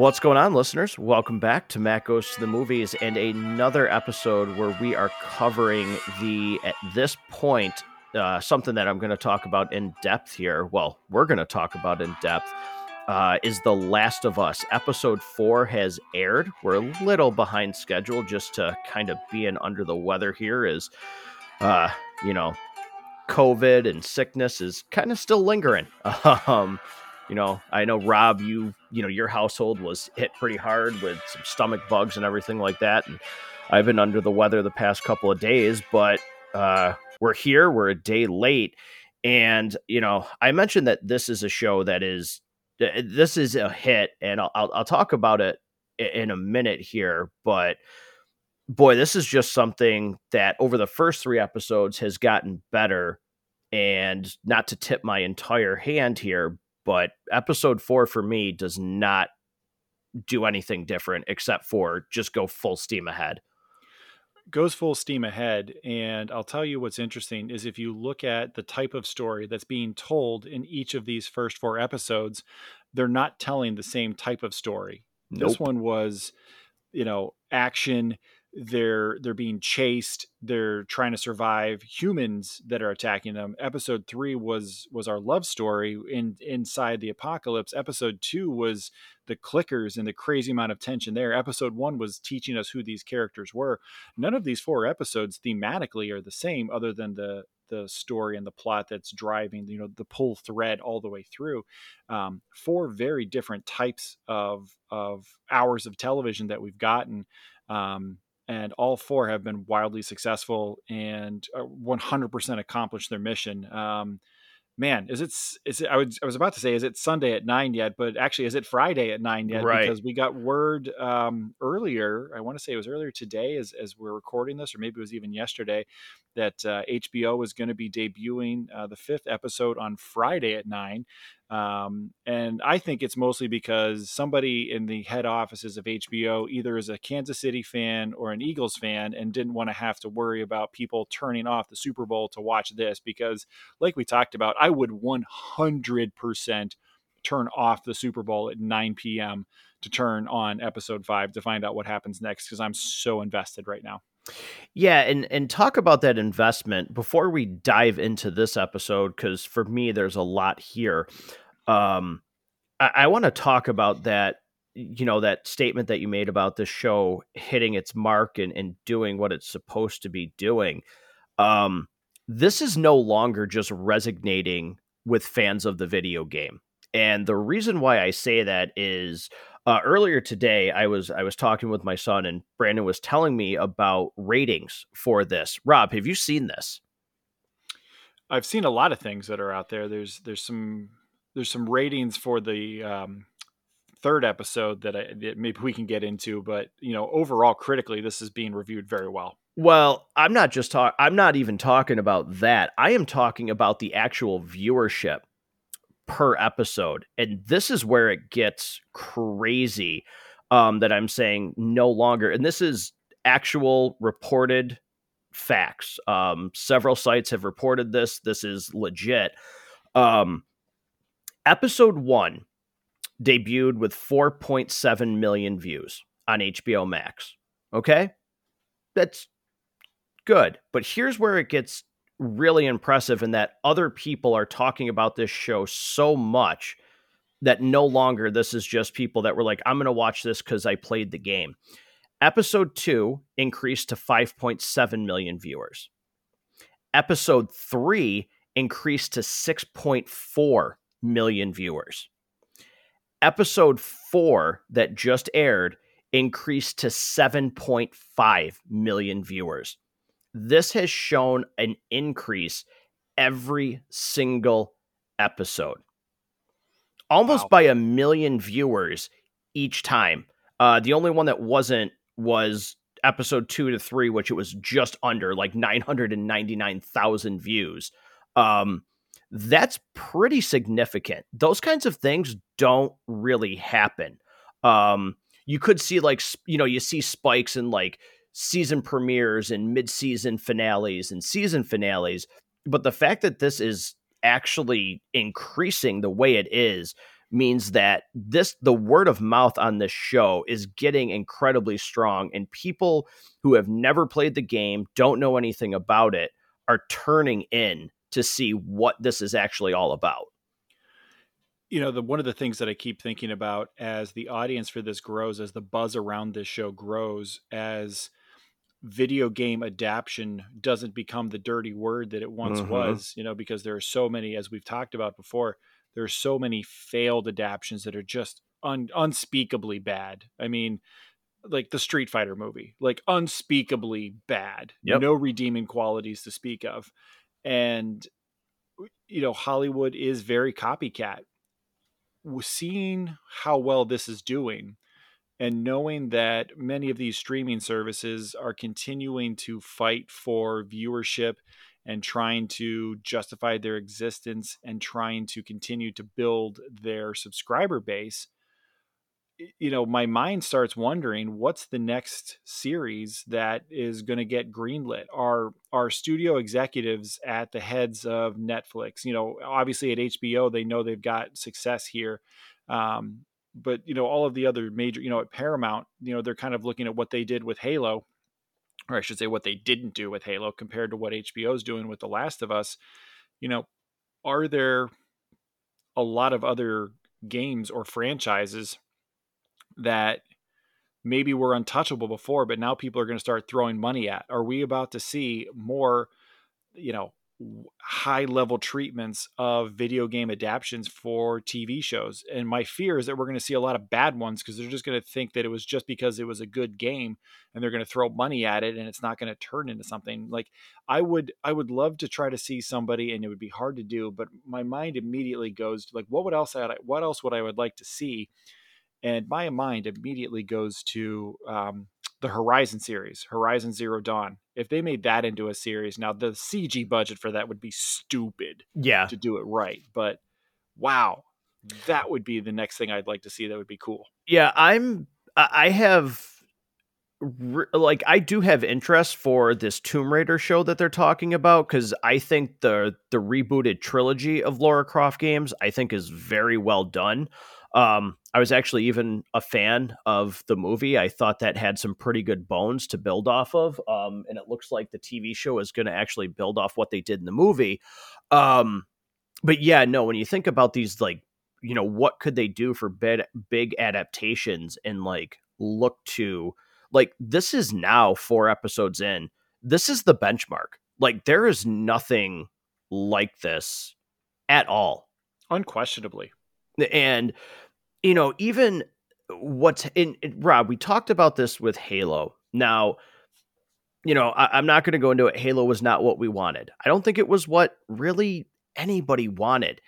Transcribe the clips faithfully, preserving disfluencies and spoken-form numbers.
What's going on, listeners? Welcome back to Matt Goes to the Movies and another episode where we are covering the, at this point, uh, something that I'm going to talk about in depth here. Well, we're going to talk about in depth uh, is The Last of Us. Episode four has aired. We're a little behind schedule just to kind of be in under the weather here is, uh, you know, COVID and sickness is kind of still lingering. Um You know, I know, Rob, you, you know, your household was hit pretty hard with some stomach bugs and everything like that. And I've been under the weather the past couple of days, but uh, we're here. We're a day late. And, you know, I mentioned that this is a show that is this is a hit, and I'll, I'll, I'll talk about it in a minute here. But boy, this is just something that over the first three episodes has gotten better, and not to tip my entire hand here, but episode four for me does not do anything different except for just go full steam ahead. Goes full steam ahead. And I'll tell you what's interesting is if you look at the type of story that's being told in each of these first four episodes, they're not telling the same type of story. Nope. This one was, you know, action. They're they're being chased. They're trying to survive humans that are attacking them. Episode three was was our love story in inside the apocalypse. Episode two was the clickers and the crazy amount of tension there. Episode one was teaching us who these characters were. None of these four episodes thematically are the same, other than the the story and the plot that's driving, you know, the pull thread all the way through. Um, four very different types of of hours of television that we've gotten. Um, And all four have been wildly successful and one hundred percent accomplished their mission. Um, man, is it, is it, I was, I was about to say, is it Sunday at nine yet? But actually, is it Friday at nine yet? Right. Because we got word um, earlier, I want to say it was earlier today as, as we're recording this, or maybe it was even yesterday, that uh, H B O was going to be debuting uh, the fifth episode on Friday at nine. Um, and I think it's mostly because somebody in the head offices of H B O either is a Kansas City fan or an Eagles fan and didn't want to have to worry about people turning off the Super Bowl to watch this, because like we talked about, I would one hundred percent turn off the Super Bowl at nine p.m. to turn on episode five to find out what happens next, because I'm so invested right now. Yeah, and and talk about that investment before we dive into this episode, because for me, there's a lot here. Um, I, I want to talk about that, you know, that statement that you made about this show hitting its mark and, and doing what it's supposed to be doing. Um, this is no longer just resonating with fans of the video game. And the reason why I say that is uh, earlier today, I was I was talking with my son, and Brandon was telling me about ratings for this. Rob, have you seen this? I've seen a lot of things that are out there. There's there's some there's some ratings for the um, third episode that, I, that maybe we can get into. But, you know, overall, critically, this is being reviewed very well. Well, I'm not just talk- I'm not even talking about that. I am talking about the actual viewership per episode. And this is where it gets crazy, um, that I'm saying no longer. And this is actual reported facts. Um, several sites have reported this. This is legit. Um, episode one debuted with four point seven million views on H B O Max. Okay. That's good. But here's where it gets really impressive, in that other people are talking about this show so much that no longer this is just people that were like, I'm going to watch this because I played the game. Episode two increased to five point seven million viewers. Episode three increased to six point four million viewers. Episode four that just aired increased to seven point five million viewers. This has shown an increase every single episode, almost wow. by a million viewers each time. Uh, the only one that wasn't was episode two to three, which it was just under like nine hundred ninety-nine thousand views. Um, that's pretty significant. Those kinds of things don't really happen. Um, you could see like, you know, you see spikes in like season premieres and mid-season finales and season finales. But the fact that this is actually increasing the way it is means that this, the word of mouth on this show is getting incredibly strong, and people who have never played the game, don't know anything about it, are turning in to see what this is actually all about. You know, the, one of the things that I keep thinking about as the audience for this grows, as the buzz around this show grows, as video game adaption doesn't become the dirty word that it once mm-hmm. was, you know, because there are so many, as we've talked about before, there are so many failed adaptions that are just un- unspeakably bad. I mean, like the Street Fighter movie, like unspeakably bad, yep. no redeeming qualities to speak of. And, you know, Hollywood is very copycat. Seeing how well this is doing and knowing that many of these streaming services are continuing to fight for viewership and trying to justify their existence and trying to continue to build their subscriber base, you know, my mind starts wondering, what's the next series that is going to get greenlit? Are our studio executives at the heads of Netflix, you know, obviously at H B O, they know they've got success here. Um, but, you know, all of the other major, you know, at Paramount, you know, they're kind of looking at what they did with Halo, or I should say what they didn't do with Halo compared to what H B O is doing with The Last of Us. You know, are there a lot of other games or franchises that maybe were untouchable before, but now people are going to start throwing money at? Are we about to see more, you know, high level treatments of video game adaptions for T V shows? And my fear is that we're going to see a lot of bad ones, because they're just going to think that it was just because it was a good game and they're going to throw money at it and it's not going to turn into something. Like I would, I would love to try to see somebody, and it would be hard to do, but my mind immediately goes to like, what would else, I, what else would I would like to see? And my mind immediately goes to um, the Horizon series, Horizon Zero Dawn. If they made that into a series, now the C G budget for that would be stupid yeah. to do it right. But wow, that would be the next thing I'd like to see. That would be cool. Yeah, I'm, I have, like, I do have interest for this Tomb Raider show that they're talking about, because I think the, the rebooted trilogy of Lara Croft games, I think is very well done. Um, I was actually even a fan of the movie. I thought that had some pretty good bones to build off of. Um, and it looks like the T V show is going to actually build off what they did in the movie. Um, but yeah, no, when you think about these, like, you know, what could they do for big, big adaptations and like look to, like, this is now four episodes in. This is the benchmark. Like, there is nothing like this at all. Unquestionably. And, you know, even what's in, in Rob, we talked about this with Halo. Now, you know, I, I'm not going to go into it. Halo was not what we wanted. I don't think it was what really anybody wanted.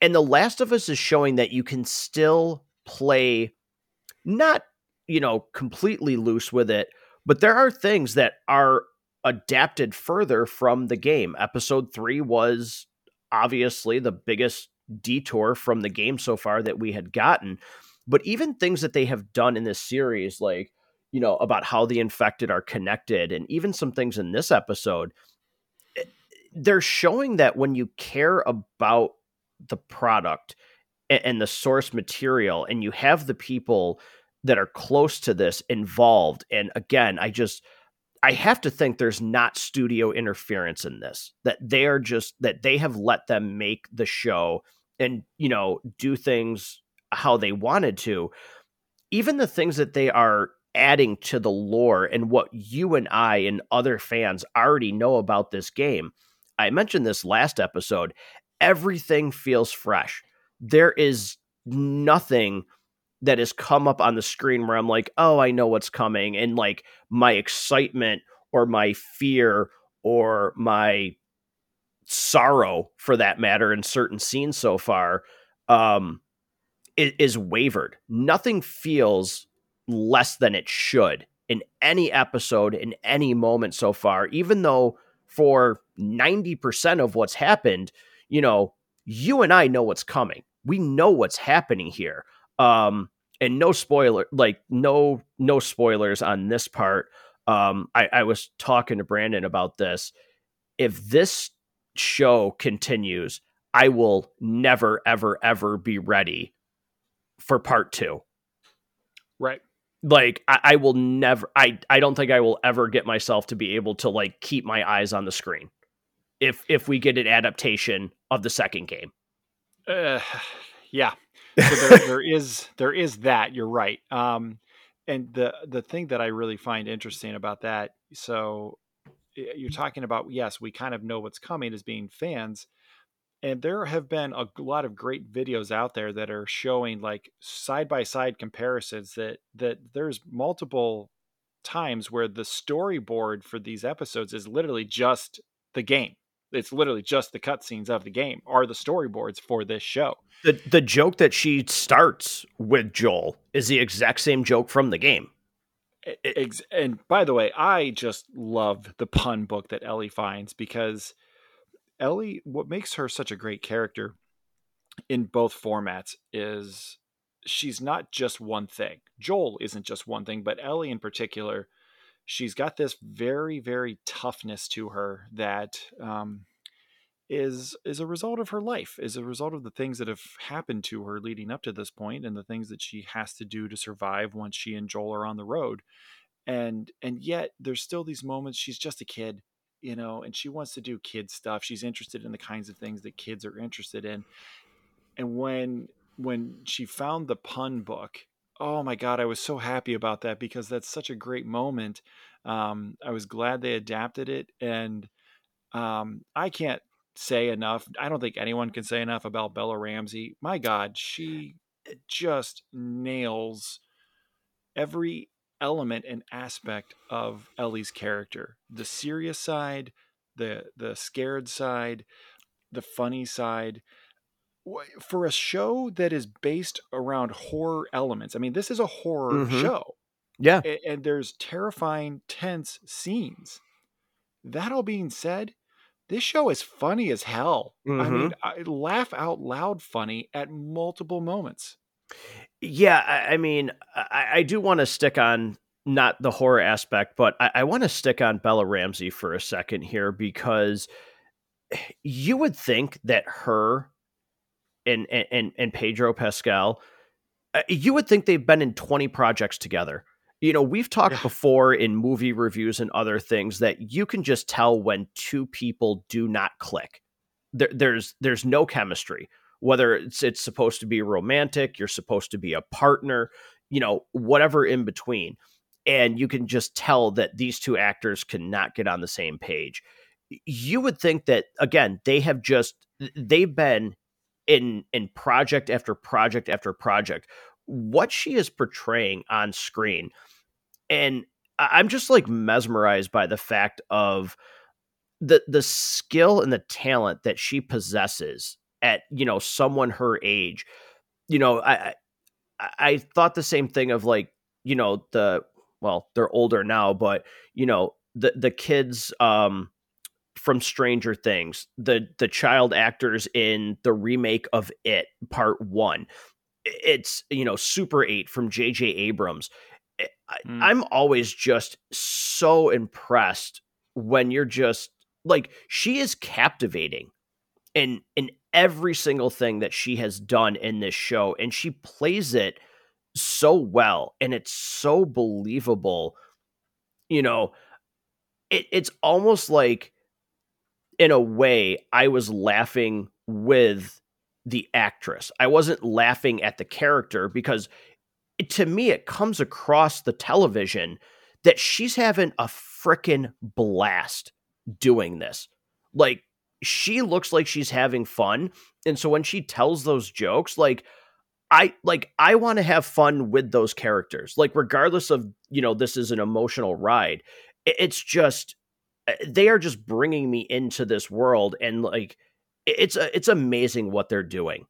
And The Last of Us is showing that you can still play, not, you know, completely loose with it, but there are things that are adapted further from the game. Episode three was obviously the biggest detour from the game so far that we had gotten, but even things that they have done in this series, like, you know, about how the infected are connected, and even some things in this episode, they're showing that when you care about the product and the source material, and you have the people that are close to this involved. And again, I just, I have to think there's not studio interference in this, that they are just, that they have let them make the show and, you know, do things how they wanted to. Even the things that they are adding to the lore and what you and I and other fans already know about this game. I mentioned this last episode. Everything feels fresh. There is nothing that has come up on the screen where I'm like, oh, I know what's coming. And like my excitement or my fear or my sorrow, for that matter, in certain scenes so far, um, is, is wavered. Nothing feels less than it should in any episode, in any moment so far, even though for ninety percent of what's happened, you know, you and I know what's coming. We know what's happening here. Um, and no spoiler, like no, no spoilers on this part. Um, I, I was talking to Brandon about this. If this show continues, I will never, ever, ever be ready for part two. Right. Like I, I will never, I, I don't think I will ever get myself to be able to like keep my eyes on the screen. If, if we get an adaptation of the second game. Uh, yeah. So there, there is, there is that, you're right. Um, and the, the thing that I really find interesting about that. So you're talking about, yes, we kind of know what's coming as being fans. And there have been a lot of great videos out there that are showing like side-by-side comparisons that, that there's multiple times where the storyboard for these episodes is literally just the game. It's literally just the cutscenes of the game are the storyboards for this show. The the joke that she starts with Joel is the exact same joke from the game. And by the way, I just love the pun book that Ellie finds, because Ellie, what makes her such a great character in both formats is she's not just one thing. Joel isn't just one thing, but Ellie in particular, she's got this very, very toughness to her that um, is, is a result of her life, is a result of the things that have happened to her leading up to this point and the things that she has to do to survive once she and Joel are on the road. And, and yet there's still these moments. She's just a kid, you know, and she wants to do kid stuff. She's interested in the kinds of things that kids are interested in. And when, when she found the pun book, oh my God, I was so happy about that, because that's such a great moment. Um, I was glad they adapted it. And um, I can't say enough. I don't think anyone can say enough about Bella Ramsey. My God, she just nails every element and aspect of Ellie's character. The serious side, the the scared side, the funny side. For a show that is based around horror elements, I mean, this is a horror mm-hmm. show. Yeah. And, and there's terrifying, tense scenes. That all being said, this show is funny as hell. Mm-hmm. I mean, I laugh out loud funny at multiple moments. Yeah, I, I mean, I, I do want to stick on not the horror aspect, but I, I want to stick on Bella Ramsey for a second here, because you would think that her and and and Pedro Pascal, you would think they've been in twenty projects together. You know, we've talked yeah. before in movie reviews and other things that you can just tell when two people do not click. There, there's there's no chemistry. Whether it's it's supposed to be romantic, you're supposed to be a partner, you know, whatever in between. And you can just tell that these two actors cannot get on the same page. You would think that, again, they have just, they've been in in project after project after project. What she is portraying on screen. And I'm just like mesmerized by the fact of the the skill and the talent that she possesses at, you know, someone her age. You know, I, I, I thought the same thing of like, you know, the, well, they're older now, but you know, the, the kids, um, from Stranger Things, the, the child actors in the remake of It part one, it's, you know, Super eight from J J. Abrams. Mm. I, I'm always just so impressed when you're just like, she is captivating in, in every single thing that she has done in this show, and she plays it so well, and it's so believable. You know, it, it's almost like, in a way, I was laughing with the actress. I wasn't laughing at the character, because it, to me, it comes across the television that she's having a freaking blast doing this. Like, she looks like she's having fun. And so when she tells those jokes, like I, like I want to have fun with those characters, like regardless of, you know, this is an emotional ride. It's just, they are just bringing me into this world. And like, it's, it's amazing what they're doing.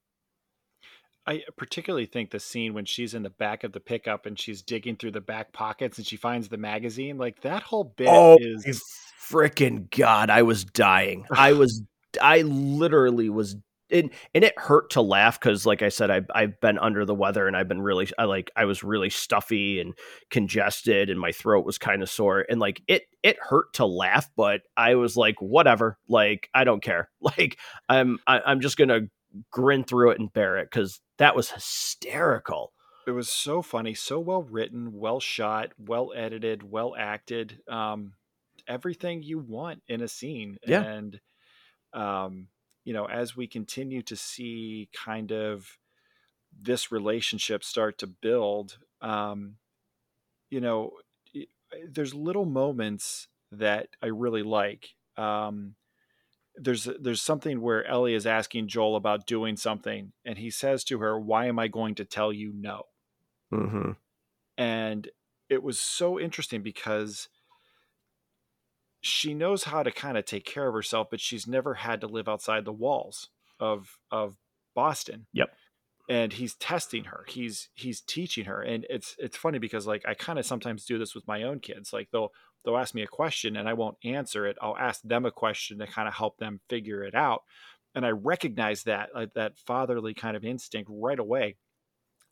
I particularly think the scene when she's in the back of the pickup and she's digging through the back pockets and she finds the magazine, like that whole bit oh, is freaking God. I was dying. I was, I literally was in, and it hurt to laugh. Cause like I said, I, I've been under the weather and I've been really, I like, I was really stuffy and congested and my throat was kind of sore, and like, it, it hurt to laugh, but I was like, whatever, like, I don't care. Like I'm, I, I'm just going to grin through it and bear it, because that was hysterical. It was so funny, so well written, well shot, well edited, well acted. Um, everything you want in a scene. Yeah. And, um, you know, as we continue to see kind of this relationship start to build, um, you know, it, there's little moments that I really like. Um, there's, there's something where Ellie is asking Joel about doing something, and he says to her, "Why am I going to tell you no?" Mm-hmm. And it was so interesting because she knows how to kind of take care of herself, but she's never had to live outside the walls of, of Boston. Yep. And he's testing her. He's, he's teaching her. And it's, it's funny because, like, I kind of sometimes do this with my own kids. Like, they'll, they'll ask me a question and I won't answer it. I'll ask them a question to kind of help them figure it out. And I recognize that, like, that fatherly kind of instinct right away.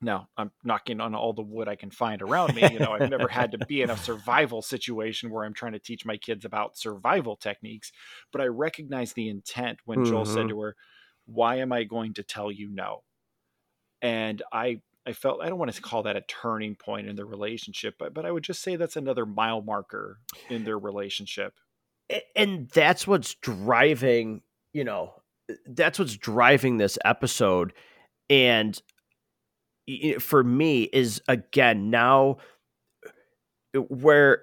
Now, I'm knocking on all the wood I can find around me. You know, I've never had to be in a survival situation where I'm trying to teach my kids about survival techniques, but I recognize the intent when mm-hmm. Joel said to her, "Why am I going to tell you no?" And I, I felt, I don't want to call that a turning point in their relationship, but, but I would just say that's another mile marker in their relationship. And that's what's driving, you know, that's what's driving this episode. And for me is, again, now where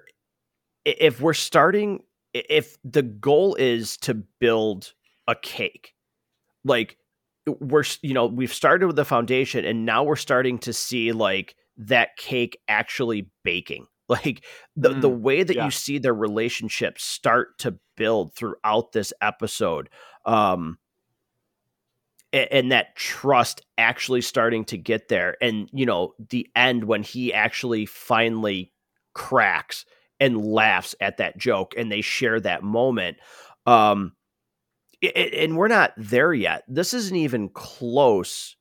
if we're starting, if the goal is to build a cake, like, we're, you know, we've started with the foundation, and now we're starting to see, like, that cake actually baking, like the, mm, the way that yeah. you see their relationship start to build throughout this episode. Um, and, and that trust actually starting to get there. And, you know, the end when he actually finally cracks and laughs at that joke and they share that moment. Um, And we're not there yet. This isn't even close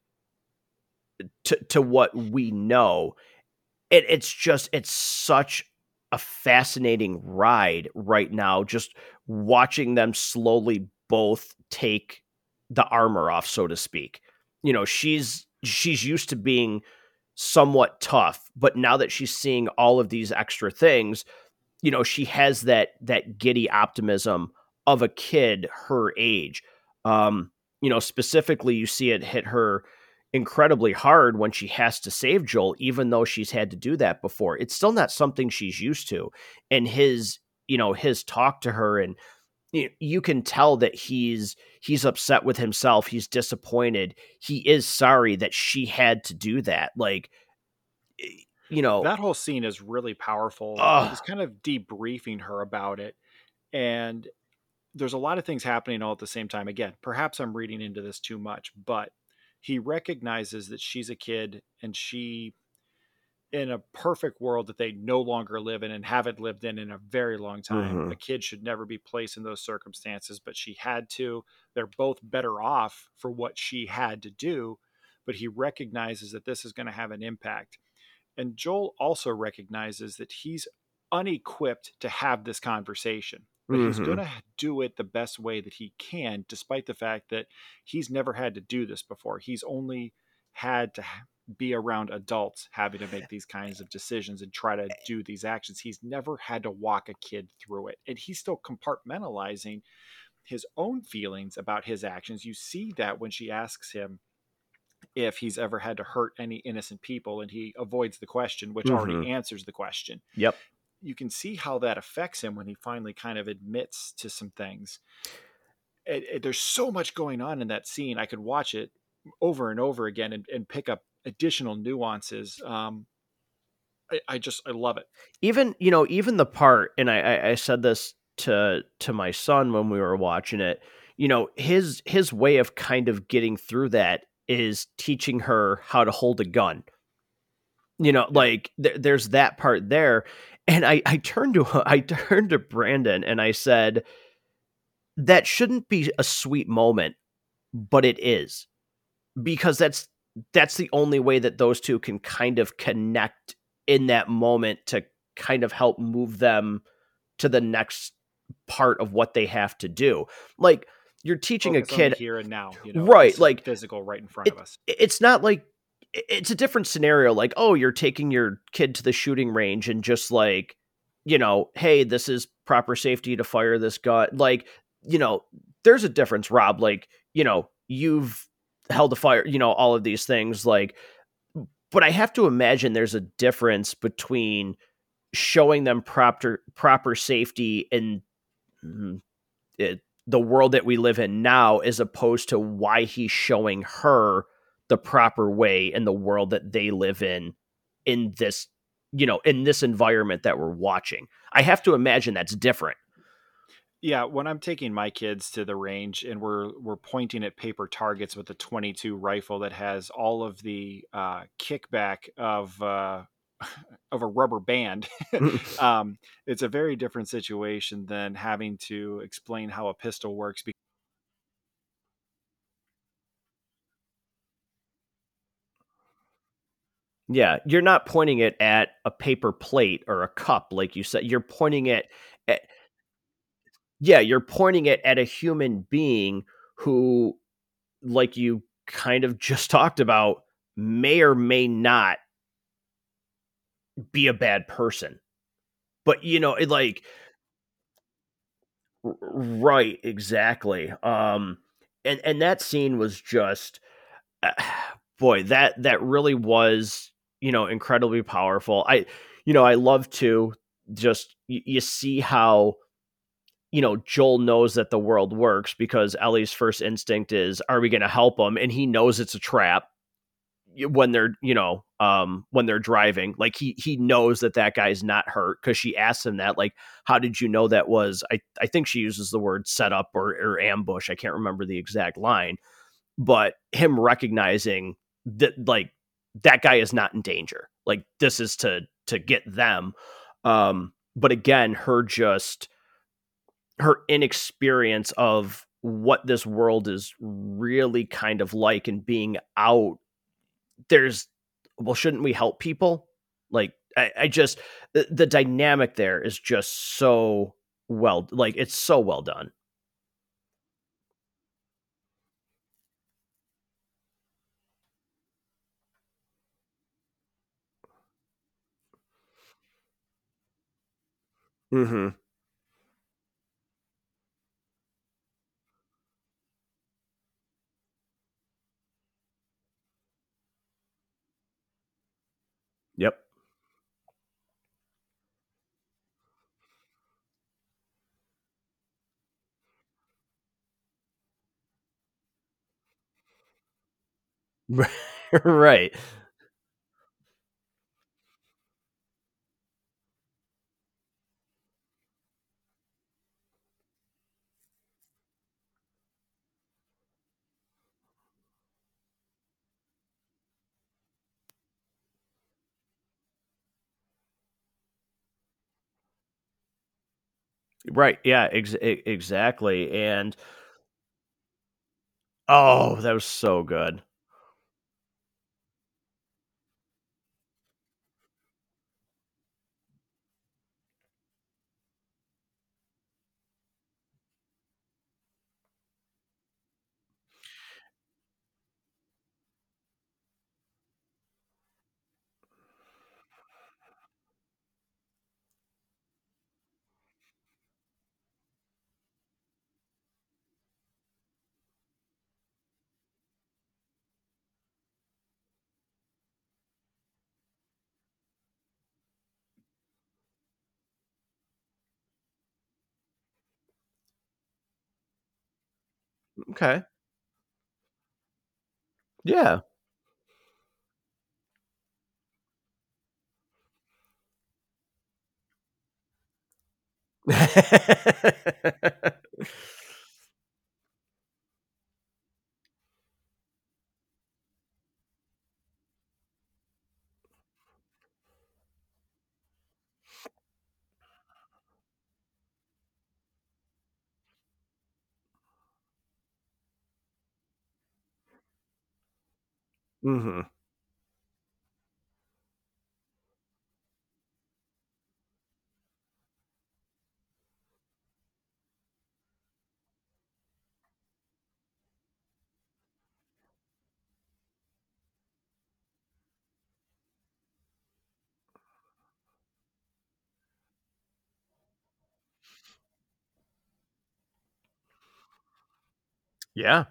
to, to what we know. It, it's just, it's such a fascinating ride right now, just watching them slowly both take the armor off, so to speak. You know, she's, she's used to being somewhat tough, but now that she's seeing all of these extra things, you know, she has that, that giddy optimism of a kid her age. Um, you know, specifically, you see it hit her incredibly hard when she has to save Joel, even though she's had to do that before. It's still not something she's used to. And his, you know, his talk to her, and you, you can tell that he's, he's upset with himself. He's disappointed. He is sorry that she had to do that. Like, you know, that whole scene is really powerful. Uh, he's kind of debriefing her about it. And there's a lot of things happening all at the same time. Again, perhaps I'm reading into this too much, but he recognizes that she's a kid, and she, in a perfect world that they no longer live in and haven't lived in in a very long time, mm-hmm. a kid should never be placed in those circumstances, but she had to. They're both better off for what she had to do, but he recognizes that this is going to have an impact. And Joel also recognizes that he's unequipped to have this conversation. But he's mm-hmm. going to do it the best way that he can, despite the fact that he's never had to do this before. He's only had to be around adults having to make these kinds of decisions and try to do these actions. He's never had to walk a kid through it. And he's still compartmentalizing his own feelings about his actions. You see that when she asks him if he's ever had to hurt any innocent people, and he avoids the question, which mm-hmm. already answers the question. Yep. You can see how that affects him when he finally kind of admits to some things. It, it, there's so much going on in that scene. I could watch it over and over again and, and pick up additional nuances. Um, I, I just, I love it. Even, you know, even the part, and I, I, I said this to, to my son when we were watching it, you know, his, his way of kind of getting through that is teaching her how to hold a gun. You know, like th- there's that part there. And I, I turned to I turned to Brandon and I said, that shouldn't be a sweet moment, but it is, because that's that's the only way that those two can kind of connect in that moment to kind of help move them to the next part of what they have to do. Like, you're teaching Focus a kid here and now, you know, right? Like physical right in front it, of us. It's not like it's a different scenario. Like, oh, you're taking your kid to the shooting range and just like, you know, hey, this is proper safety to fire this gun. Like, you know, there's a difference, Rob. Like, you know, you've held a fire, you know, all of these things. Like, but I have to imagine there's a difference between showing them proper proper safety and it, the world that we live in now, as opposed to why he's showing her the proper way in the world that they live in, in this, you know, in this environment that we're watching. I have to imagine that's different. Yeah. When I'm taking my kids to the range and we're, we're pointing at paper targets with a twenty-two rifle that has all of the uh, kickback of, uh, of a rubber band. um, it's a very different situation than having to explain how a pistol works. Because yeah, you're not pointing it at a paper plate or a cup, like you said. You're pointing it at, yeah, you're pointing it at a human being who, like you kind of just talked about, may or may not be a bad person. But, you know, it like, right, exactly. Um, and, and that scene was just, uh, boy, that, that really was, you know, incredibly powerful. I, you know, I love to just, you, you see how, you know, Joel knows that the world works because Ellie's first instinct is, are we going to help him? And he knows it's a trap when they're, you know, um, when they're driving, like he, he knows that that guy's not hurt. Cause she asked him that, like, how did you know that was, I, I think she uses the word setup or, or ambush. I can't remember the exact line, but him recognizing that, like, that guy is not in danger. Like, this is to, to get them. Um, but again, her just her inexperience of what this world is really kind of like, and being out, there's, well, shouldn't we help people? Like, I, I just, the, the dynamic there is just so well, like it's so well done. Mm-hmm. Yep. Right. Right. Yeah, ex- exactly. And, oh, that was so good. Okay. Yeah. Mm-hmm. Yeah.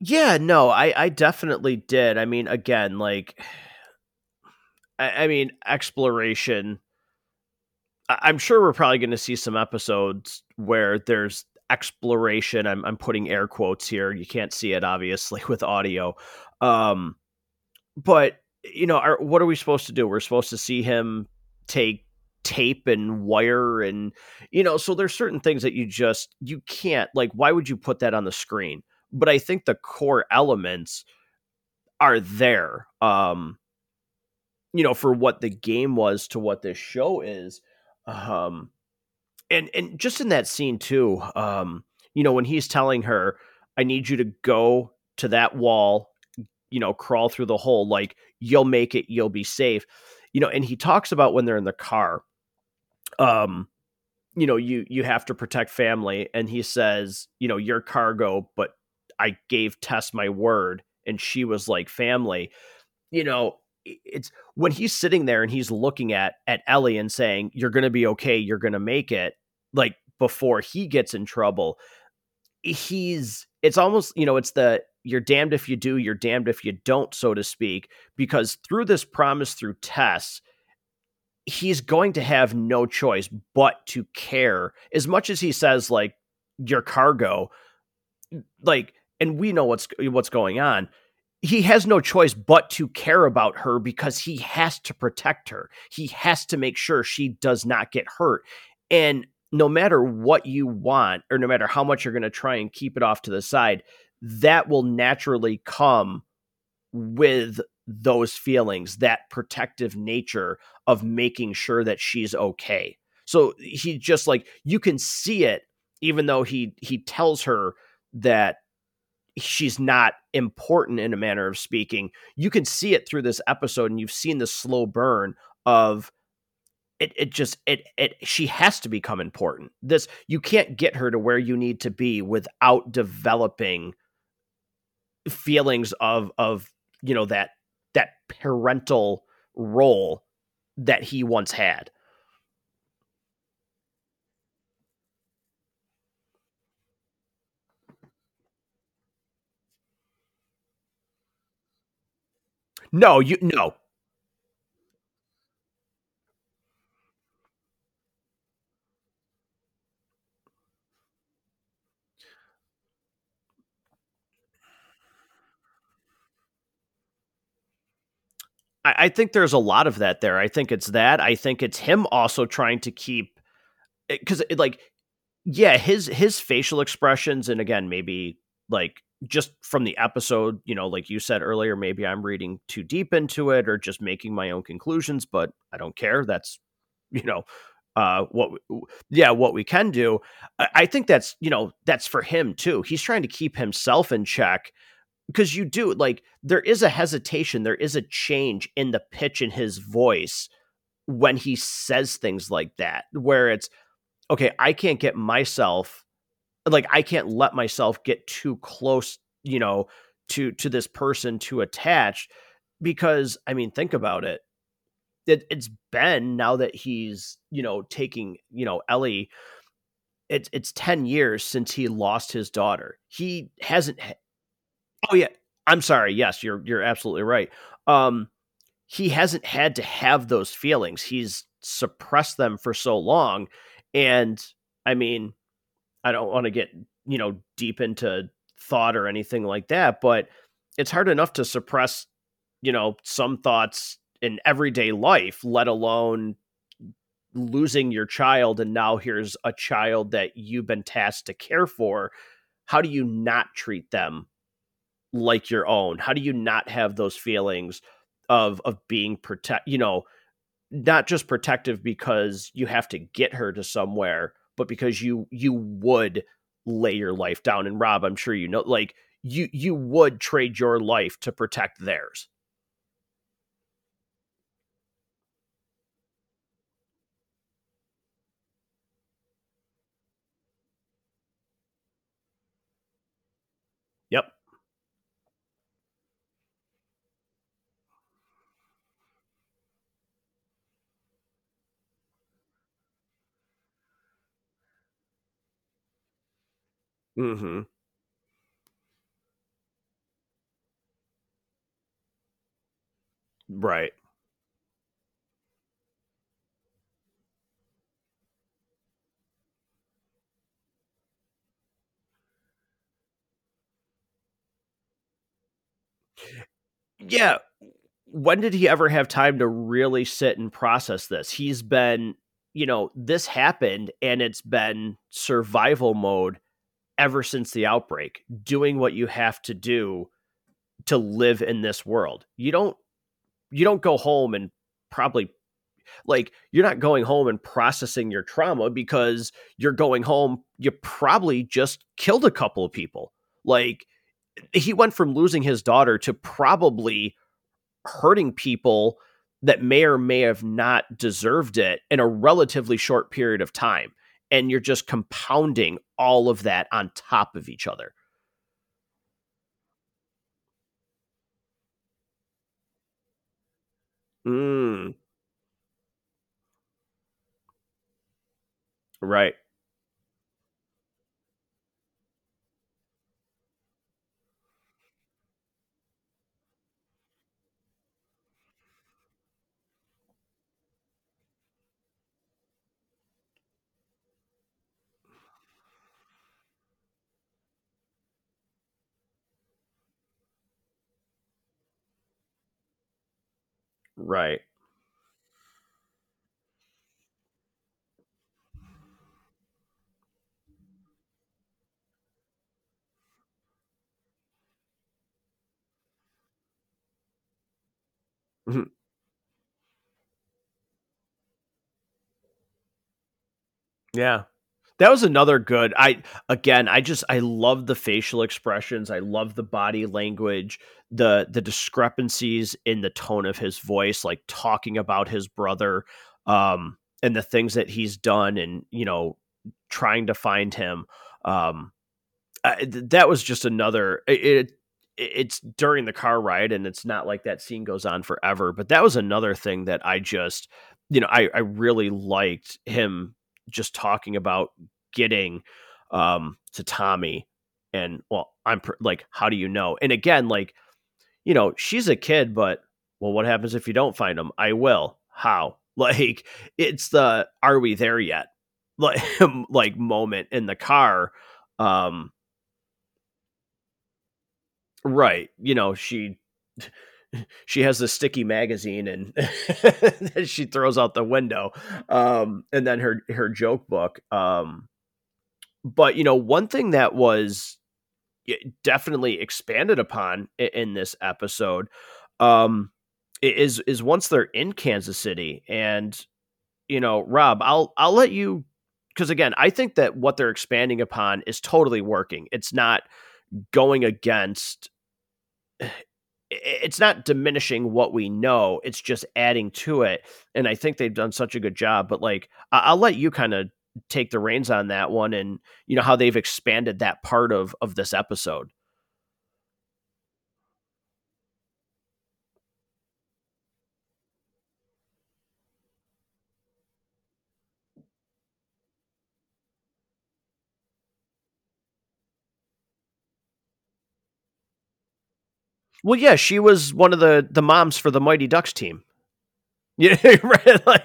Yeah, no, I, I definitely did. I mean, again, like, I, I mean, exploration. I, I'm sure we're probably going to see some episodes where there's exploration. I'm I'm putting air quotes here. You can't see it, obviously, with audio. Um, but, you know, our, what are we supposed to do? We're supposed to see him take tape and wire and, you know, so there's certain things that you just, you can't, like, why would you put that on the screen? But I think the core elements are there, um, you know, for what the game was to what this show is. Um, and, and just in that scene too, um, you know, when he's telling her, I need you to go to that wall, you know, crawl through the hole, like you'll make it, you'll be safe, you know, and he talks about when they're in the car, um, you know, you, you have to protect family. And he says, you know, you're cargo, but I gave Tess my word and she was like family. You know, it's when he's sitting there and he's looking at, at Ellie and saying, you're going to be okay. You're going to make it, like before he gets in trouble. He's it's almost, you know, it's the, you're damned if you do, you're damned if you don't, so to speak, because through this promise through Tess, he's going to have no choice but to care. As much as he says, like, your cargo, like, and we know what's what's going on, he has no choice but to care about her because he has to protect her. He has to make sure she does not get hurt. And no matter what you want, or no matter how much you're going to try and keep it off to the side, that will naturally come with those feelings, that protective nature of making sure that she's okay. So he just, like, you can see it, even though he he tells her that she's not important in a manner of speaking. You can see it through this episode, and you've seen the slow burn of it. It just it it she has to become important. This, you can't get her to where you need to be without developing feelings of of you know that that parental role that he once had. No, you no. I, I think there's a lot of that there. I think it's that. I think it's him also trying to keep, because like, yeah, his his facial expressions, and again, maybe like just from the episode, you know, like you said earlier, maybe I'm reading too deep into it or just making my own conclusions, but I don't care. That's, you know, uh, what, we, yeah, what we can do. I, I think that's, you know, that's for him too. He's trying to keep himself in check because you do, like, there is a hesitation. There is a change in the pitch in his voice when he says things like that, where it's, okay, I can't get myself, like, I can't let myself get too close, you know, to, to this person too attached, because I mean, think about it. it. It's been now that he's, you know, taking, you know, Ellie, it's, it's ten years since he lost his daughter. He hasn't. Oh yeah. I'm sorry. Yes. You're, you're absolutely right. Um, he hasn't had to have those feelings. He's suppressed them for so long. And I mean, I don't want to get, you know, deep into thought or anything like that, but it's hard enough to suppress, you know, some thoughts in everyday life, let alone losing your child. And now here's a child that you've been tasked to care for. How do you not treat them like your own? How do you not have those feelings of, of being protect, you know, not just protective because you have to get her to somewhere, but because you you would lay your life down. And Rob, I'm sure you know, like you you would trade your life to protect theirs. Yep. Mm-hmm. Right. Yeah. When did he ever have time to really sit and process this? He's been, you know, this happened and it's been survival mode ever since the outbreak, doing what you have to do to live in this world. You don't you don't go home and probably like you're not going home and processing your trauma, because you're going home, you probably just killed a couple of people. Like, he went from losing his daughter to probably hurting people that may or may have not deserved it in a relatively short period of time. And you're just compounding all of that on top of each other. Mm, right. Right. Mhm. Yeah. That was another good. I again, I just I love the facial expressions. I love the body language, the the discrepancies in the tone of his voice, like talking about his brother, um, and the things that he's done, and you know, trying to find him. Um, I, th- that was just another. It, it it's during the car ride, and it's not like that scene goes on forever. But that was another thing that I just, you know, I I really liked him just talking about getting um to Tommy, and well, I'm pr- like, how do you know? And again, like, you know, she's a kid, but well, what happens if you don't find him? I will. How? Like, it's the are we there yet? Like like moment in the car. Um right, you know, she she has this sticky magazine and that she throws out the window, um and then her her joke book. Um but you know, one thing that was y- definitely expanded upon i- in this episode um i- is is once they're in Kansas City. And you know, Rob, I'll I'll let you, because again, I think that what they're expanding upon is totally working. It's not going against, i- it's not diminishing what we know, it's just adding to it. And I think they've done such a good job. But like, I- i'll let you kind of take the reins on that one, and you know, how they've expanded that part of of this episode. Well, yeah, she was one of the the moms for the Mighty Ducks team. Yeah. Right. Like,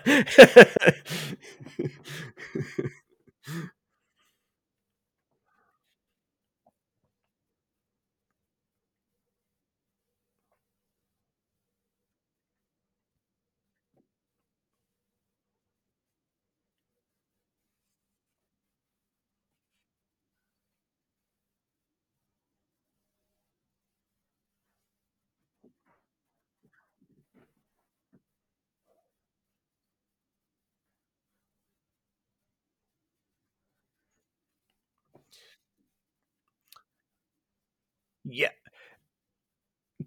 yeah.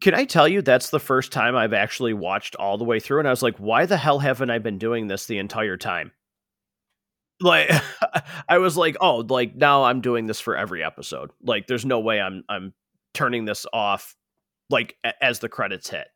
Can I tell you, that's the first time I've actually watched all the way through, and I was like, why the hell haven't I been doing this the entire time? Like, I was like, oh, like, now I'm doing this for every episode. Like, there's no way I'm I'm turning this off, like, a- as the credits hit.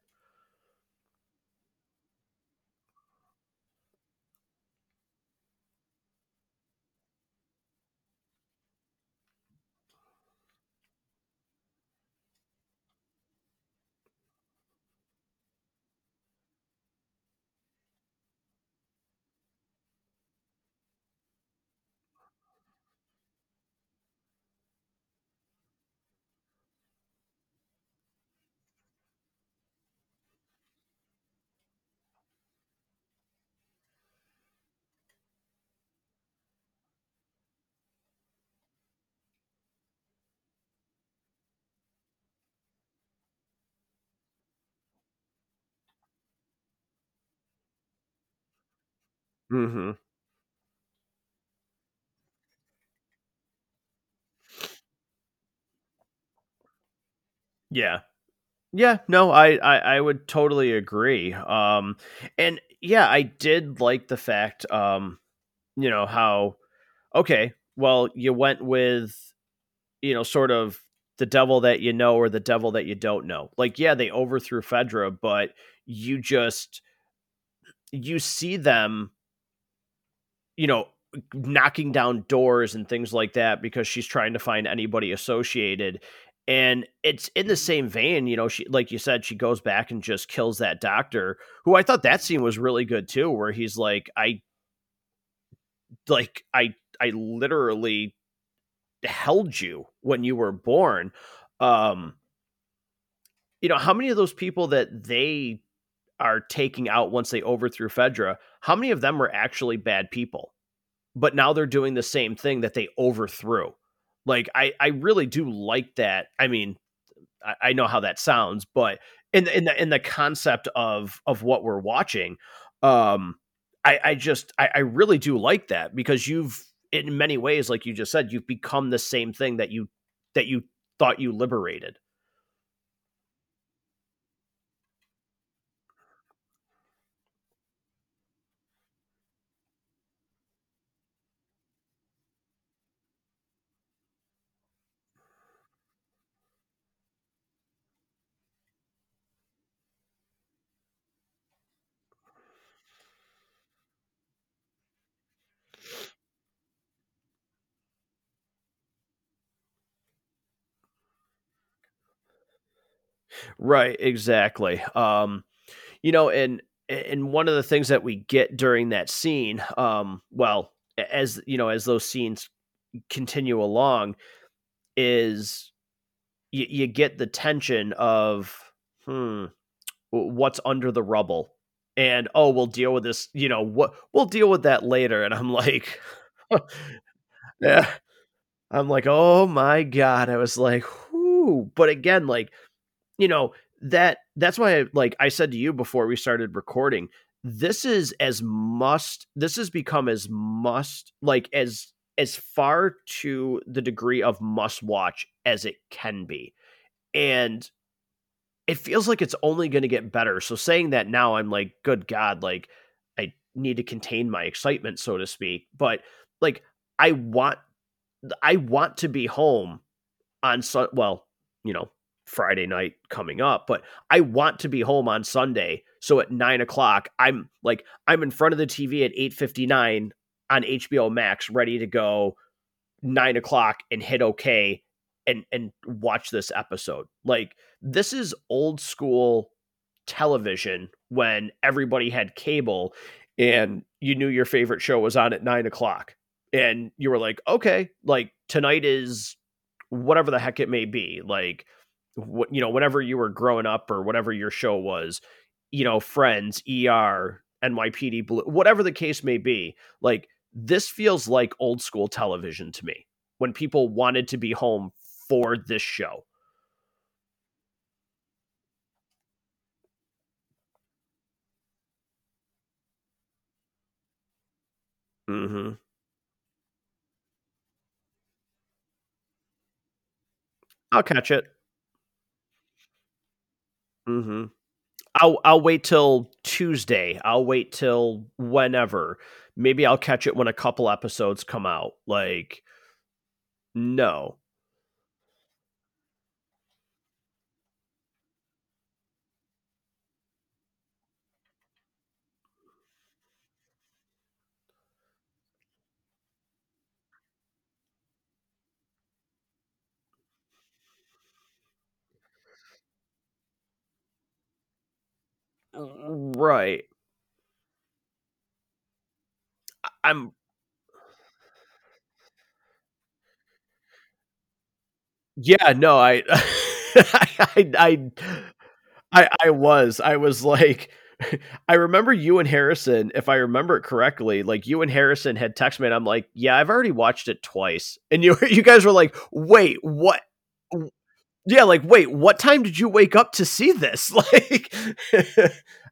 Mm-hmm. Yeah. Yeah, no, I, I I would totally agree. Um, and yeah, I did like the fact, um, you know, how okay, well, you went with, you know, sort of the devil that you know or the devil that you don't know. Like, yeah, they overthrew Fedra, but you just you see them, you know, knocking down doors and things like that because she's trying to find anybody associated. And it's in the same vein, you know, she, like you said, she goes back and just kills that doctor, who I thought that scene was really good too, where he's like, I like, I, I literally held you when you were born. Um, you know, how many of those people that they are taking out once they overthrew Fedra, how many of them were actually bad people, but now they're doing the same thing that they overthrew? Like, I, I really do like that. I mean, I, I know how that sounds, but in the, in the, in the concept of, of what we're watching, um, I, I just, I, I really do like that, because you've, in many ways, like you just said, you've become the same thing that you, that you thought you liberated. Right, exactly. Um, you know, and and one of the things that we get during that scene, um, well, as you know, as those scenes continue along, is you, you get the tension of hmm, w- what's under the rubble, and oh, we'll deal with this. You know, what we'll deal with that later. And I'm like, yeah, I'm like, oh my God. I was like, whoo. But again, like, you know, that that's why, like I said to you before we started recording, this is as must this has become as must like as as far to the degree of must watch as it can be, and it feels like it's only going to get better. So saying that now, I'm like, good God, like I need to contain my excitement, so to speak. But like, I want I want to be home on Sun well, you know, Friday night coming up, but I want to be home on Sunday. So at nine o'clock, I'm like, I'm in front of the T V at eight fifty-nine on H B O Max, ready to go nine o'clock and hit okay and, and watch this episode. Like, this is old school television when everybody had cable and you knew your favorite show was on at nine o'clock and you were like, okay, like tonight is whatever the heck it may be. Like, what, you know, whenever you were growing up or whatever your show was, you know, Friends, E R, N Y P D Blue, whatever the case may be, like this feels like old school television to me when people wanted to be home for this show. hmm I'll catch it. hmm I'll I'll wait till Tuesday. I'll wait till whenever. Maybe I'll catch it when a couple episodes come out. Like, no. Right. I- I'm yeah, no, I I I I I was. I was like, I remember you and Harrison, if I remember it correctly, like you and Harrison had text me and I'm like, yeah, I've already watched it twice. And you you guys were like, wait, what? yeah, like, wait, what time did you wake up to see this? Like,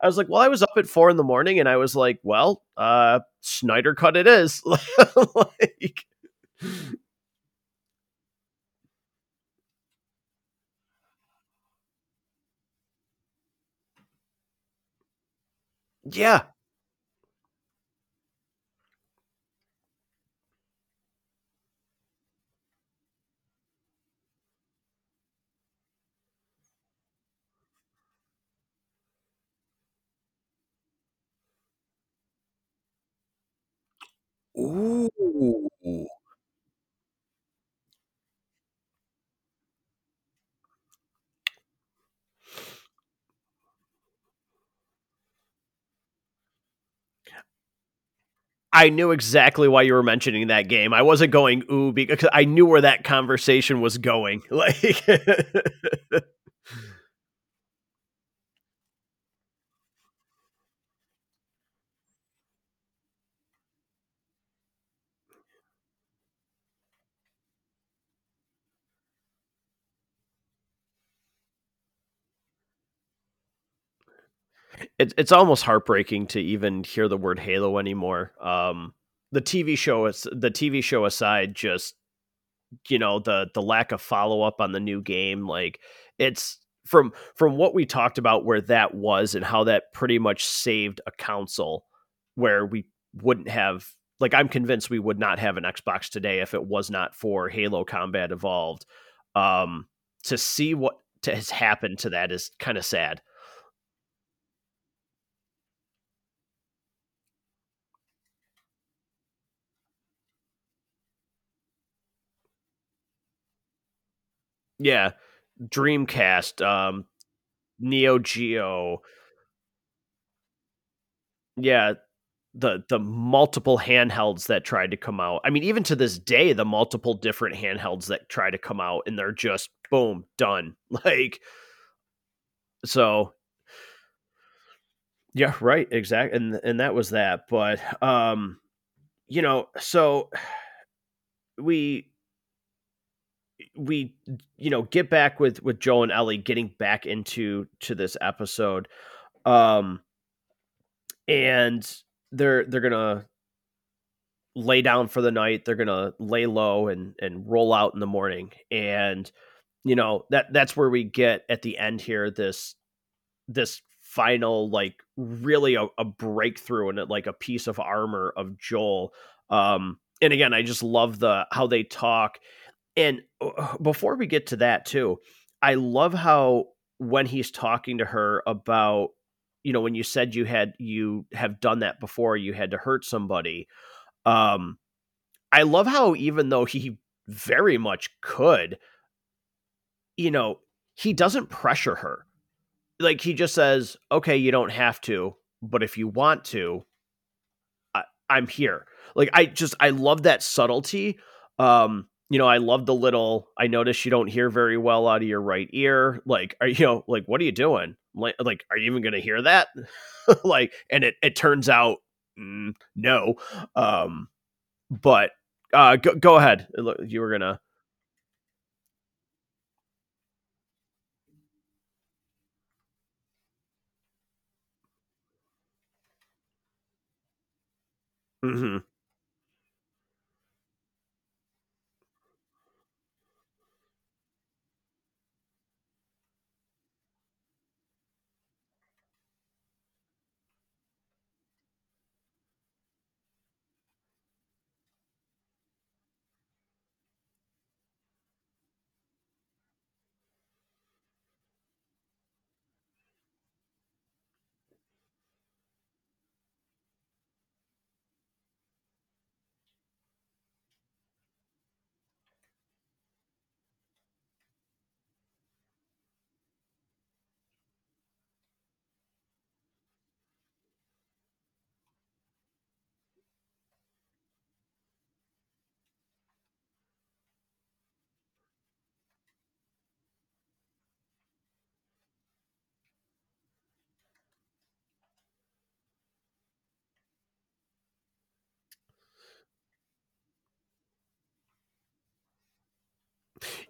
I was like, well, I was up at four in the morning, and I was like, well, uh, Snyder cut it is. Like, yeah. Ooh. I knew exactly why you were mentioning that game. I wasn't going ooh because I knew where that conversation was going. Like, It's it's almost heartbreaking to even hear the word Halo anymore. Um, the T V show is the T V show aside, just you know the the lack of follow up on the new game. Like, it's from from what we talked about where that was and how that pretty much saved a console where we wouldn't have. Like, I'm convinced we would not have an Xbox today if it was not for Halo Combat Evolved. Um, to see what has happened to that is kind of sad. Yeah, Dreamcast, um, Neo Geo. Yeah, the the multiple handhelds that tried to come out. I mean, even to this day, the multiple different handhelds that try to come out, and they're just boom, done. Like, so yeah, right, exactly. And and that was that. But um, you know, so we we you know get back with with Joel and Ellie getting back into to this episode, um and they're they're gonna lay down for the night. They're gonna lay low and and roll out in the morning. And you know that that's where we get at the end here this this final, like, really a, a breakthrough and like a piece of armor of Joel. Um and again, I just love the how they talk. And before we get to that too, I love how when he's talking to her about, you know, when you said you had, you have done that before, you had to hurt somebody. Um, I love how, even though he very much could, you know, he doesn't pressure her. Like, he just says, okay, you don't have to, but if you want to, I, I'm here. Like, I just, I love that subtlety. Um, You know, I love the little, I notice you don't hear very well out of your right ear. Like, are you know, like, what are you doing? Like, like are you even going to hear that? Like, and it, it turns out, mm, no. Um, but uh, go, go ahead. You were going to. Mm-hmm.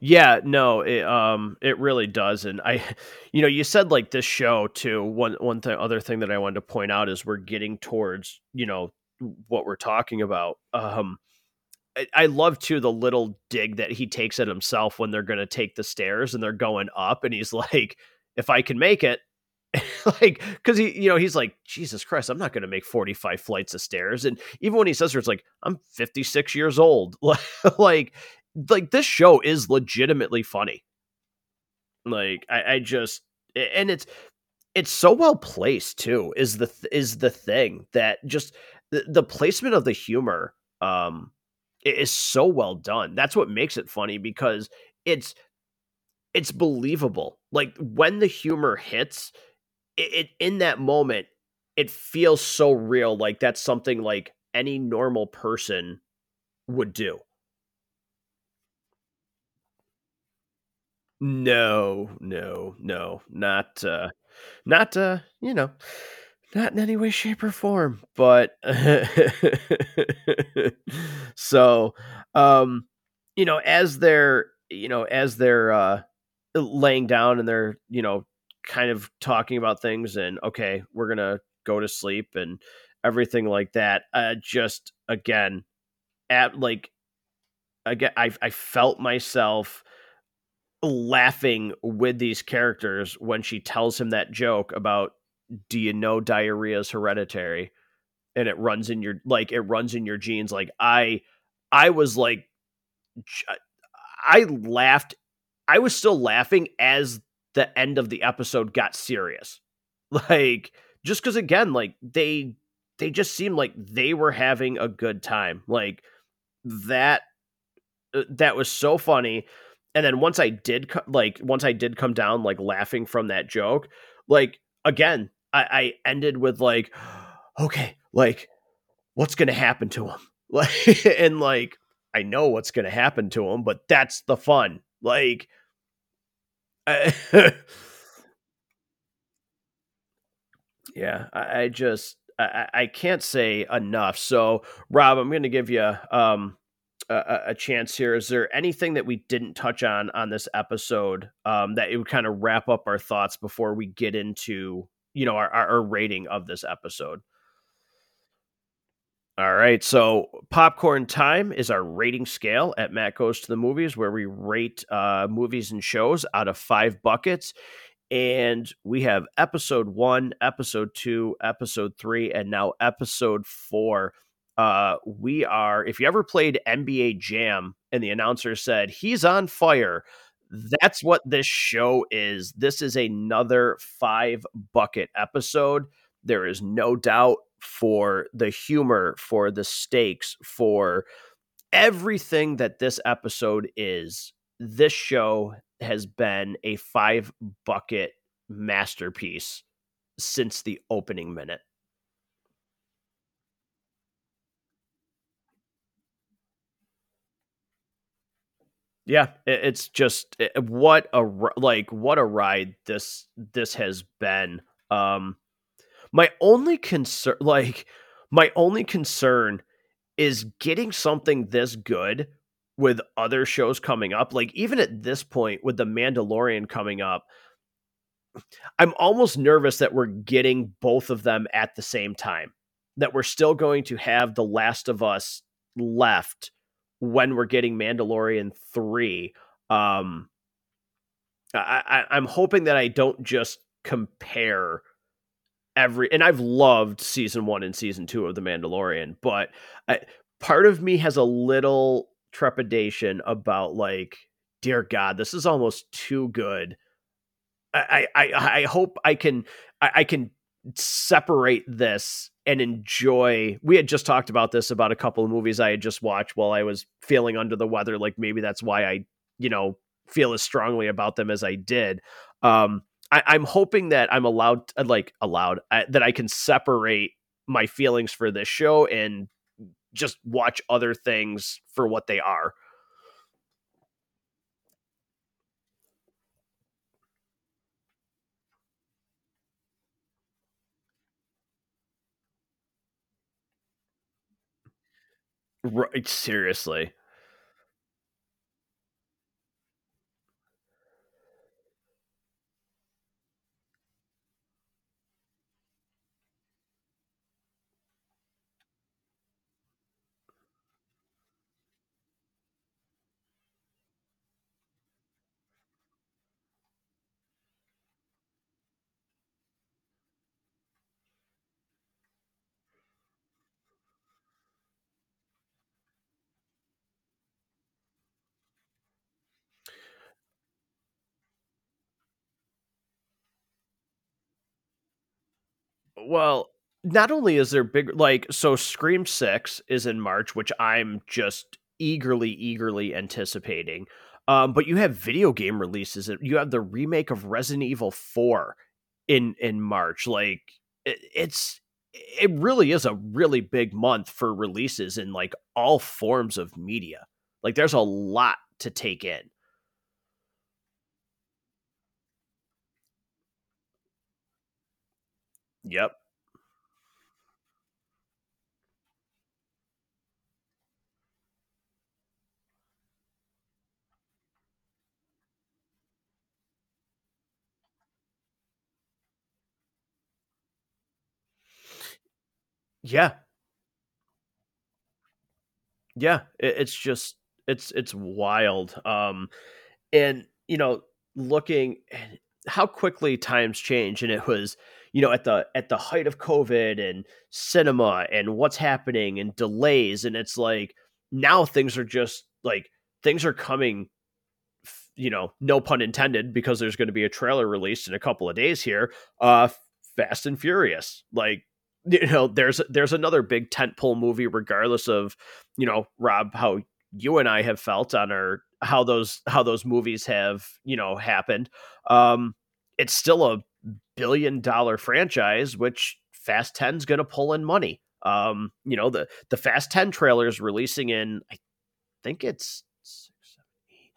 Yeah, no, it, um, it really does. And I, you know, you said like this show too. One, one thing, other thing that I wanted to point out is we're getting towards, you know, what we're talking about. Um, I, I love too, the little dig that he takes at himself when they're going to take the stairs and they're going up and he's like, if I can make it, like, cause he, you know, he's like, Jesus Christ, I'm not going to make forty-five flights of stairs. And even when he says her, it's like, I'm fifty-six years old. like, like this show is legitimately funny. Like I, I just, and it's, it's so well placed too, is the, is the thing that just the, the placement of the humor um, is so well done. That's what makes it funny because it's, it's believable. Like when the humor hits, It, it in that moment, it feels so real. Like that's something like any normal person would do. No, no, no, not, uh, not, uh, you know, not in any way, shape, or form. But so, um, you know, as they're, you know, as they're uh, laying down and they're, you know, kind of talking about things and okay, we're gonna go to sleep and everything like that. Uh, just again, at like again, I I felt myself laughing with these characters when she tells him that joke about, do you know diarrhea is hereditary and it runs in your like it runs in your genes. Like I I was like I laughed. I was still laughing as the end of the episode got serious. Like just cause again, like they, they just seemed like they were having a good time. Like that, that was so funny. And then once I did, like, once I did come down, like laughing from that joke, like, again, I, I ended with like, okay, like what's going to happen to him? Like, and like, I know what's going to happen to him, but that's the fun. Like, I, yeah, I, I just I, I can't say enough. So, Rob, I'm going to give you um, a, a chance here. Is there anything that we didn't touch on on this episode um, that it would kind of wrap up our thoughts before we get into, you know, our, our, our rating of this episode? All right, so popcorn time is our rating scale at Matt Goes to the Movies, where we rate uh, movies and shows out of five buckets. And we have episode one, episode two, episode three, and now episode four. Uh, we are, if you ever played N B A Jam and the announcer said, he's on fire, that's what this show is. This is another five bucket episode. There is no doubt. For the humor, for the stakes, for everything that this episode is, this show has been a five bucket masterpiece since the opening minute. Yeah, it's just what a like what a ride this this has been. Um, My only concern, like my only concern is getting something this good with other shows coming up. Like even at this point with The Mandalorian coming up, I'm almost nervous that we're getting both of them at the same time, that we're still going to have The Last of Us left when we're getting Mandalorian three. Um, I, I, I'm hoping that I don't just compare every, and I've loved season one and season two of The Mandalorian, but I, part of me has a little trepidation about like, dear God, this is almost too good. I I, I hope I can I, I can separate this and enjoy. We had just talked about this about a couple of movies I had just watched while I was feeling under the weather. Like maybe that's why I, you know, feel as strongly about them as I did. Um, I, I'm hoping that I'm allowed, like allowed, I, that I can separate my feelings for this show and just watch other things for what they are. Right, seriously. Well, not only is there big, like, so Scream six is in March, which I'm just eagerly, eagerly anticipating. Um, but you have video game releases. You have the remake of Resident Evil four in in March. Like, it, it's it really is a really big month for releases in, like, all forms of media. Like, there's a lot to take in. Yep. Yeah. Yeah. It, it's just, it's, it's wild. Um, and, you know, looking at how quickly times change. And it was, you know, at the, at the height of COVID and cinema and what's happening and delays. And it's like, now things are just like, things are coming, f- you know, no pun intended, because there's going to be a trailer released in a couple of days here. Uh, Fast and Furious, like, you know, there's there's another big tentpole movie, regardless of, you know, Rob, how you and I have felt on our how those how those movies have, you know, happened. Um, it's still a billion dollar franchise, which Fast ten's going to pull in money. Um, you know, the the Fast ten trailer is releasing in, I think it's six, seven, eight,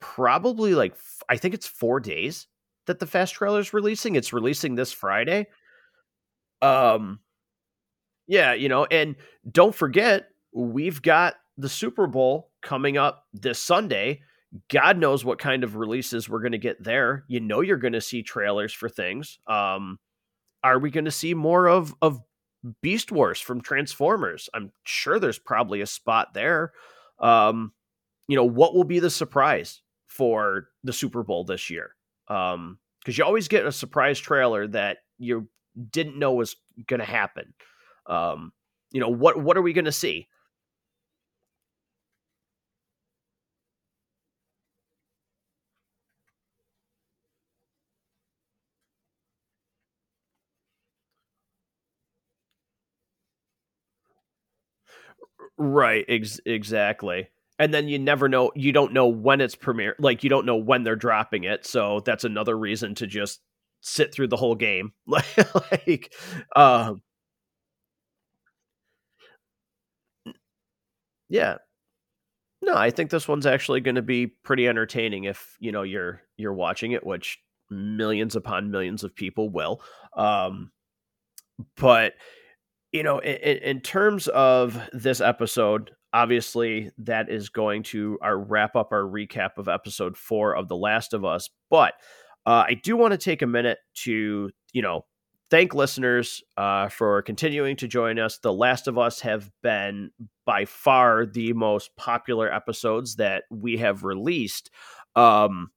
probably like f- I think it's four days that the Fast trailer is releasing. It's releasing this Friday. Um, Yeah, you know, and don't forget, we've got the Super Bowl coming up this Sunday. God knows what kind of releases we're going to get there. You know, you're going to see trailers for things. Um, are we going to see more of of Beast Wars from Transformers? I'm sure there's probably a spot there. Um, you know, what will be the surprise for the Super Bowl this year? Um, because you always get a surprise trailer that you didn't know was going to happen. Um, you know, what what are we going to see? Right, ex- exactly. And then you never know. You don't know when it's premiere. Like, you don't know when they're dropping it. So that's another reason to just sit through the whole game. Like, um, yeah. No, I think this one's actually going to be pretty entertaining if, you know, you're you're watching it, which millions upon millions of people will. Um, but you know, in, in terms of this episode, obviously that is going to our wrap up our recap of episode four of The Last of Us. But uh, I do want to take a minute to, you know, thank listeners uh, for continuing to join us. The Last of Us have been by far the most popular episodes that we have released, um,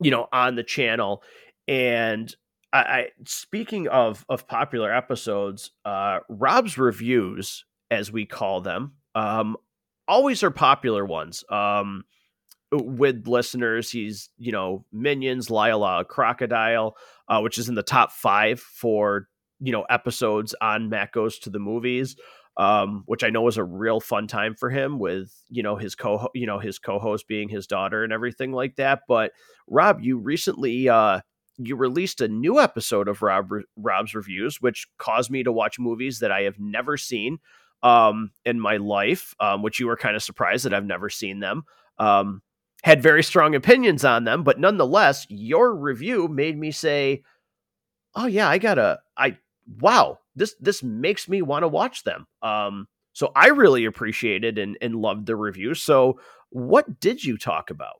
you know, on the channel. And I, I speaking of of popular episodes, uh, Rob's reviews, as we call them, um, always are popular ones. Um, with listeners, he's, you know, Minions, Lara, Crocodile, uh, which is in the top five for, you know, episodes on Matt Goes to the Movies, um, which I know was a real fun time for him with, you know, his co you know, his co-host being his daughter and everything like that. But Rob, you recently uh, you released a new episode of Rob Rob's Reviews, which caused me to watch movies that I have never seen um, in my life, um, which you were kind of surprised that I've never seen them. Um, had very strong opinions on them, but nonetheless, your review made me say, "Oh yeah, I gotta, I, wow, this, this makes me want to watch them." Um, so I really appreciated and, and loved the review. So what did you talk about?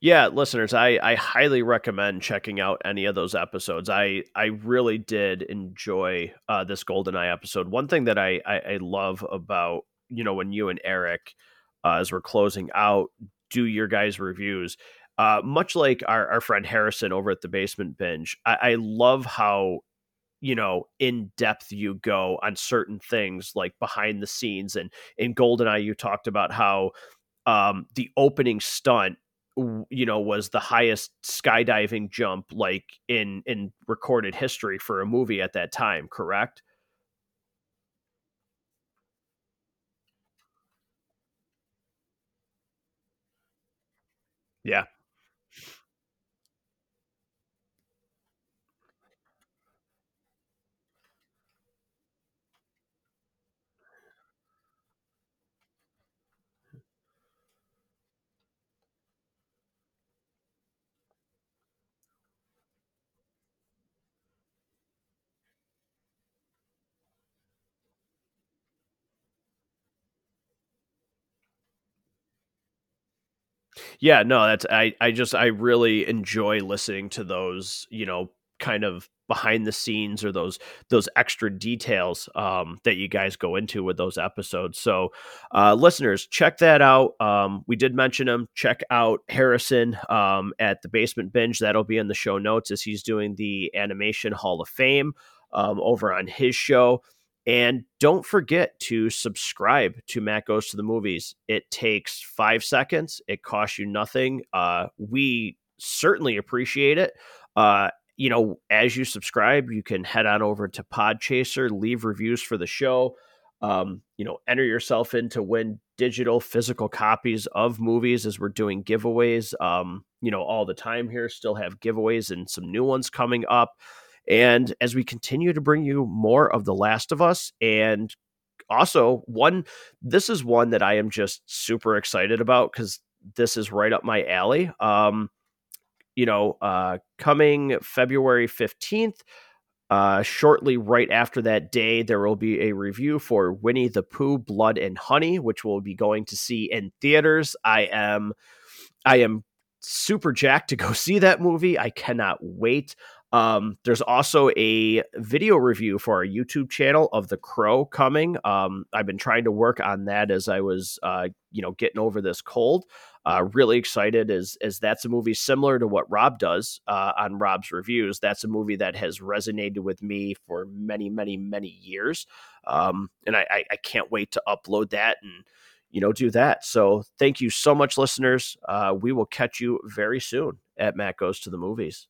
Yeah, listeners, I, I highly recommend checking out any of those episodes. I, I really did enjoy uh, this GoldenEye episode. One thing that I, I, I love about, you know, when you and Eric, uh, as we're closing out, do your guys' reviews, uh, much like our, our friend Harrison over at the Basement Binge, I, I love how, you know, in depth you go on certain things like behind the scenes. And in GoldenEye, you talked about how um, the opening stunt, w- you know, was the highest skydiving jump like in in recorded history for a movie at that time, correct? Yeah. Yeah, no, that's I I just I really enjoy listening to those, you know, kind of behind the scenes or those those extra details um that you guys go into with those episodes. So, uh listeners, check that out. Um we did mention him. Check out Harrison um at the Basement Binge. That'll be in the show notes as he's doing the Animation Hall of Fame um over on his show. And don't forget to subscribe to Matt Goes to the Movies. It takes five seconds. It costs you nothing. Uh, we certainly appreciate it. Uh, you know, as you subscribe, you can head on over to PodChaser, leave reviews for the show. Um, you know, enter yourself in to win digital, physical copies of movies as we're doing giveaways. Um, you know, all the time here. Still have giveaways and some new ones coming up. And as we continue to bring you more of The Last of Us, and also one, this is one that I am just super excited about because this is right up my alley. Um, you know, uh, coming February fifteenth, uh, shortly right after that day, there will be a review for Winnie the Pooh: Blood and Honey, which we'll be going to see in theaters. I am, I am super jacked to go see that movie. I cannot wait. Um, there's also a video review for our YouTube channel of The Crow coming. Um, I've been trying to work on that as I was, uh, you know, getting over this cold. Uh, really excited as as that's a movie similar to what Rob does uh, on Rob's Reviews. That's a movie that has resonated with me for many, many, many years, um, and I, I I can't wait to upload that and you know do that. So thank you so much, listeners. Uh, we will catch you very soon at Matt Goes to the Movies.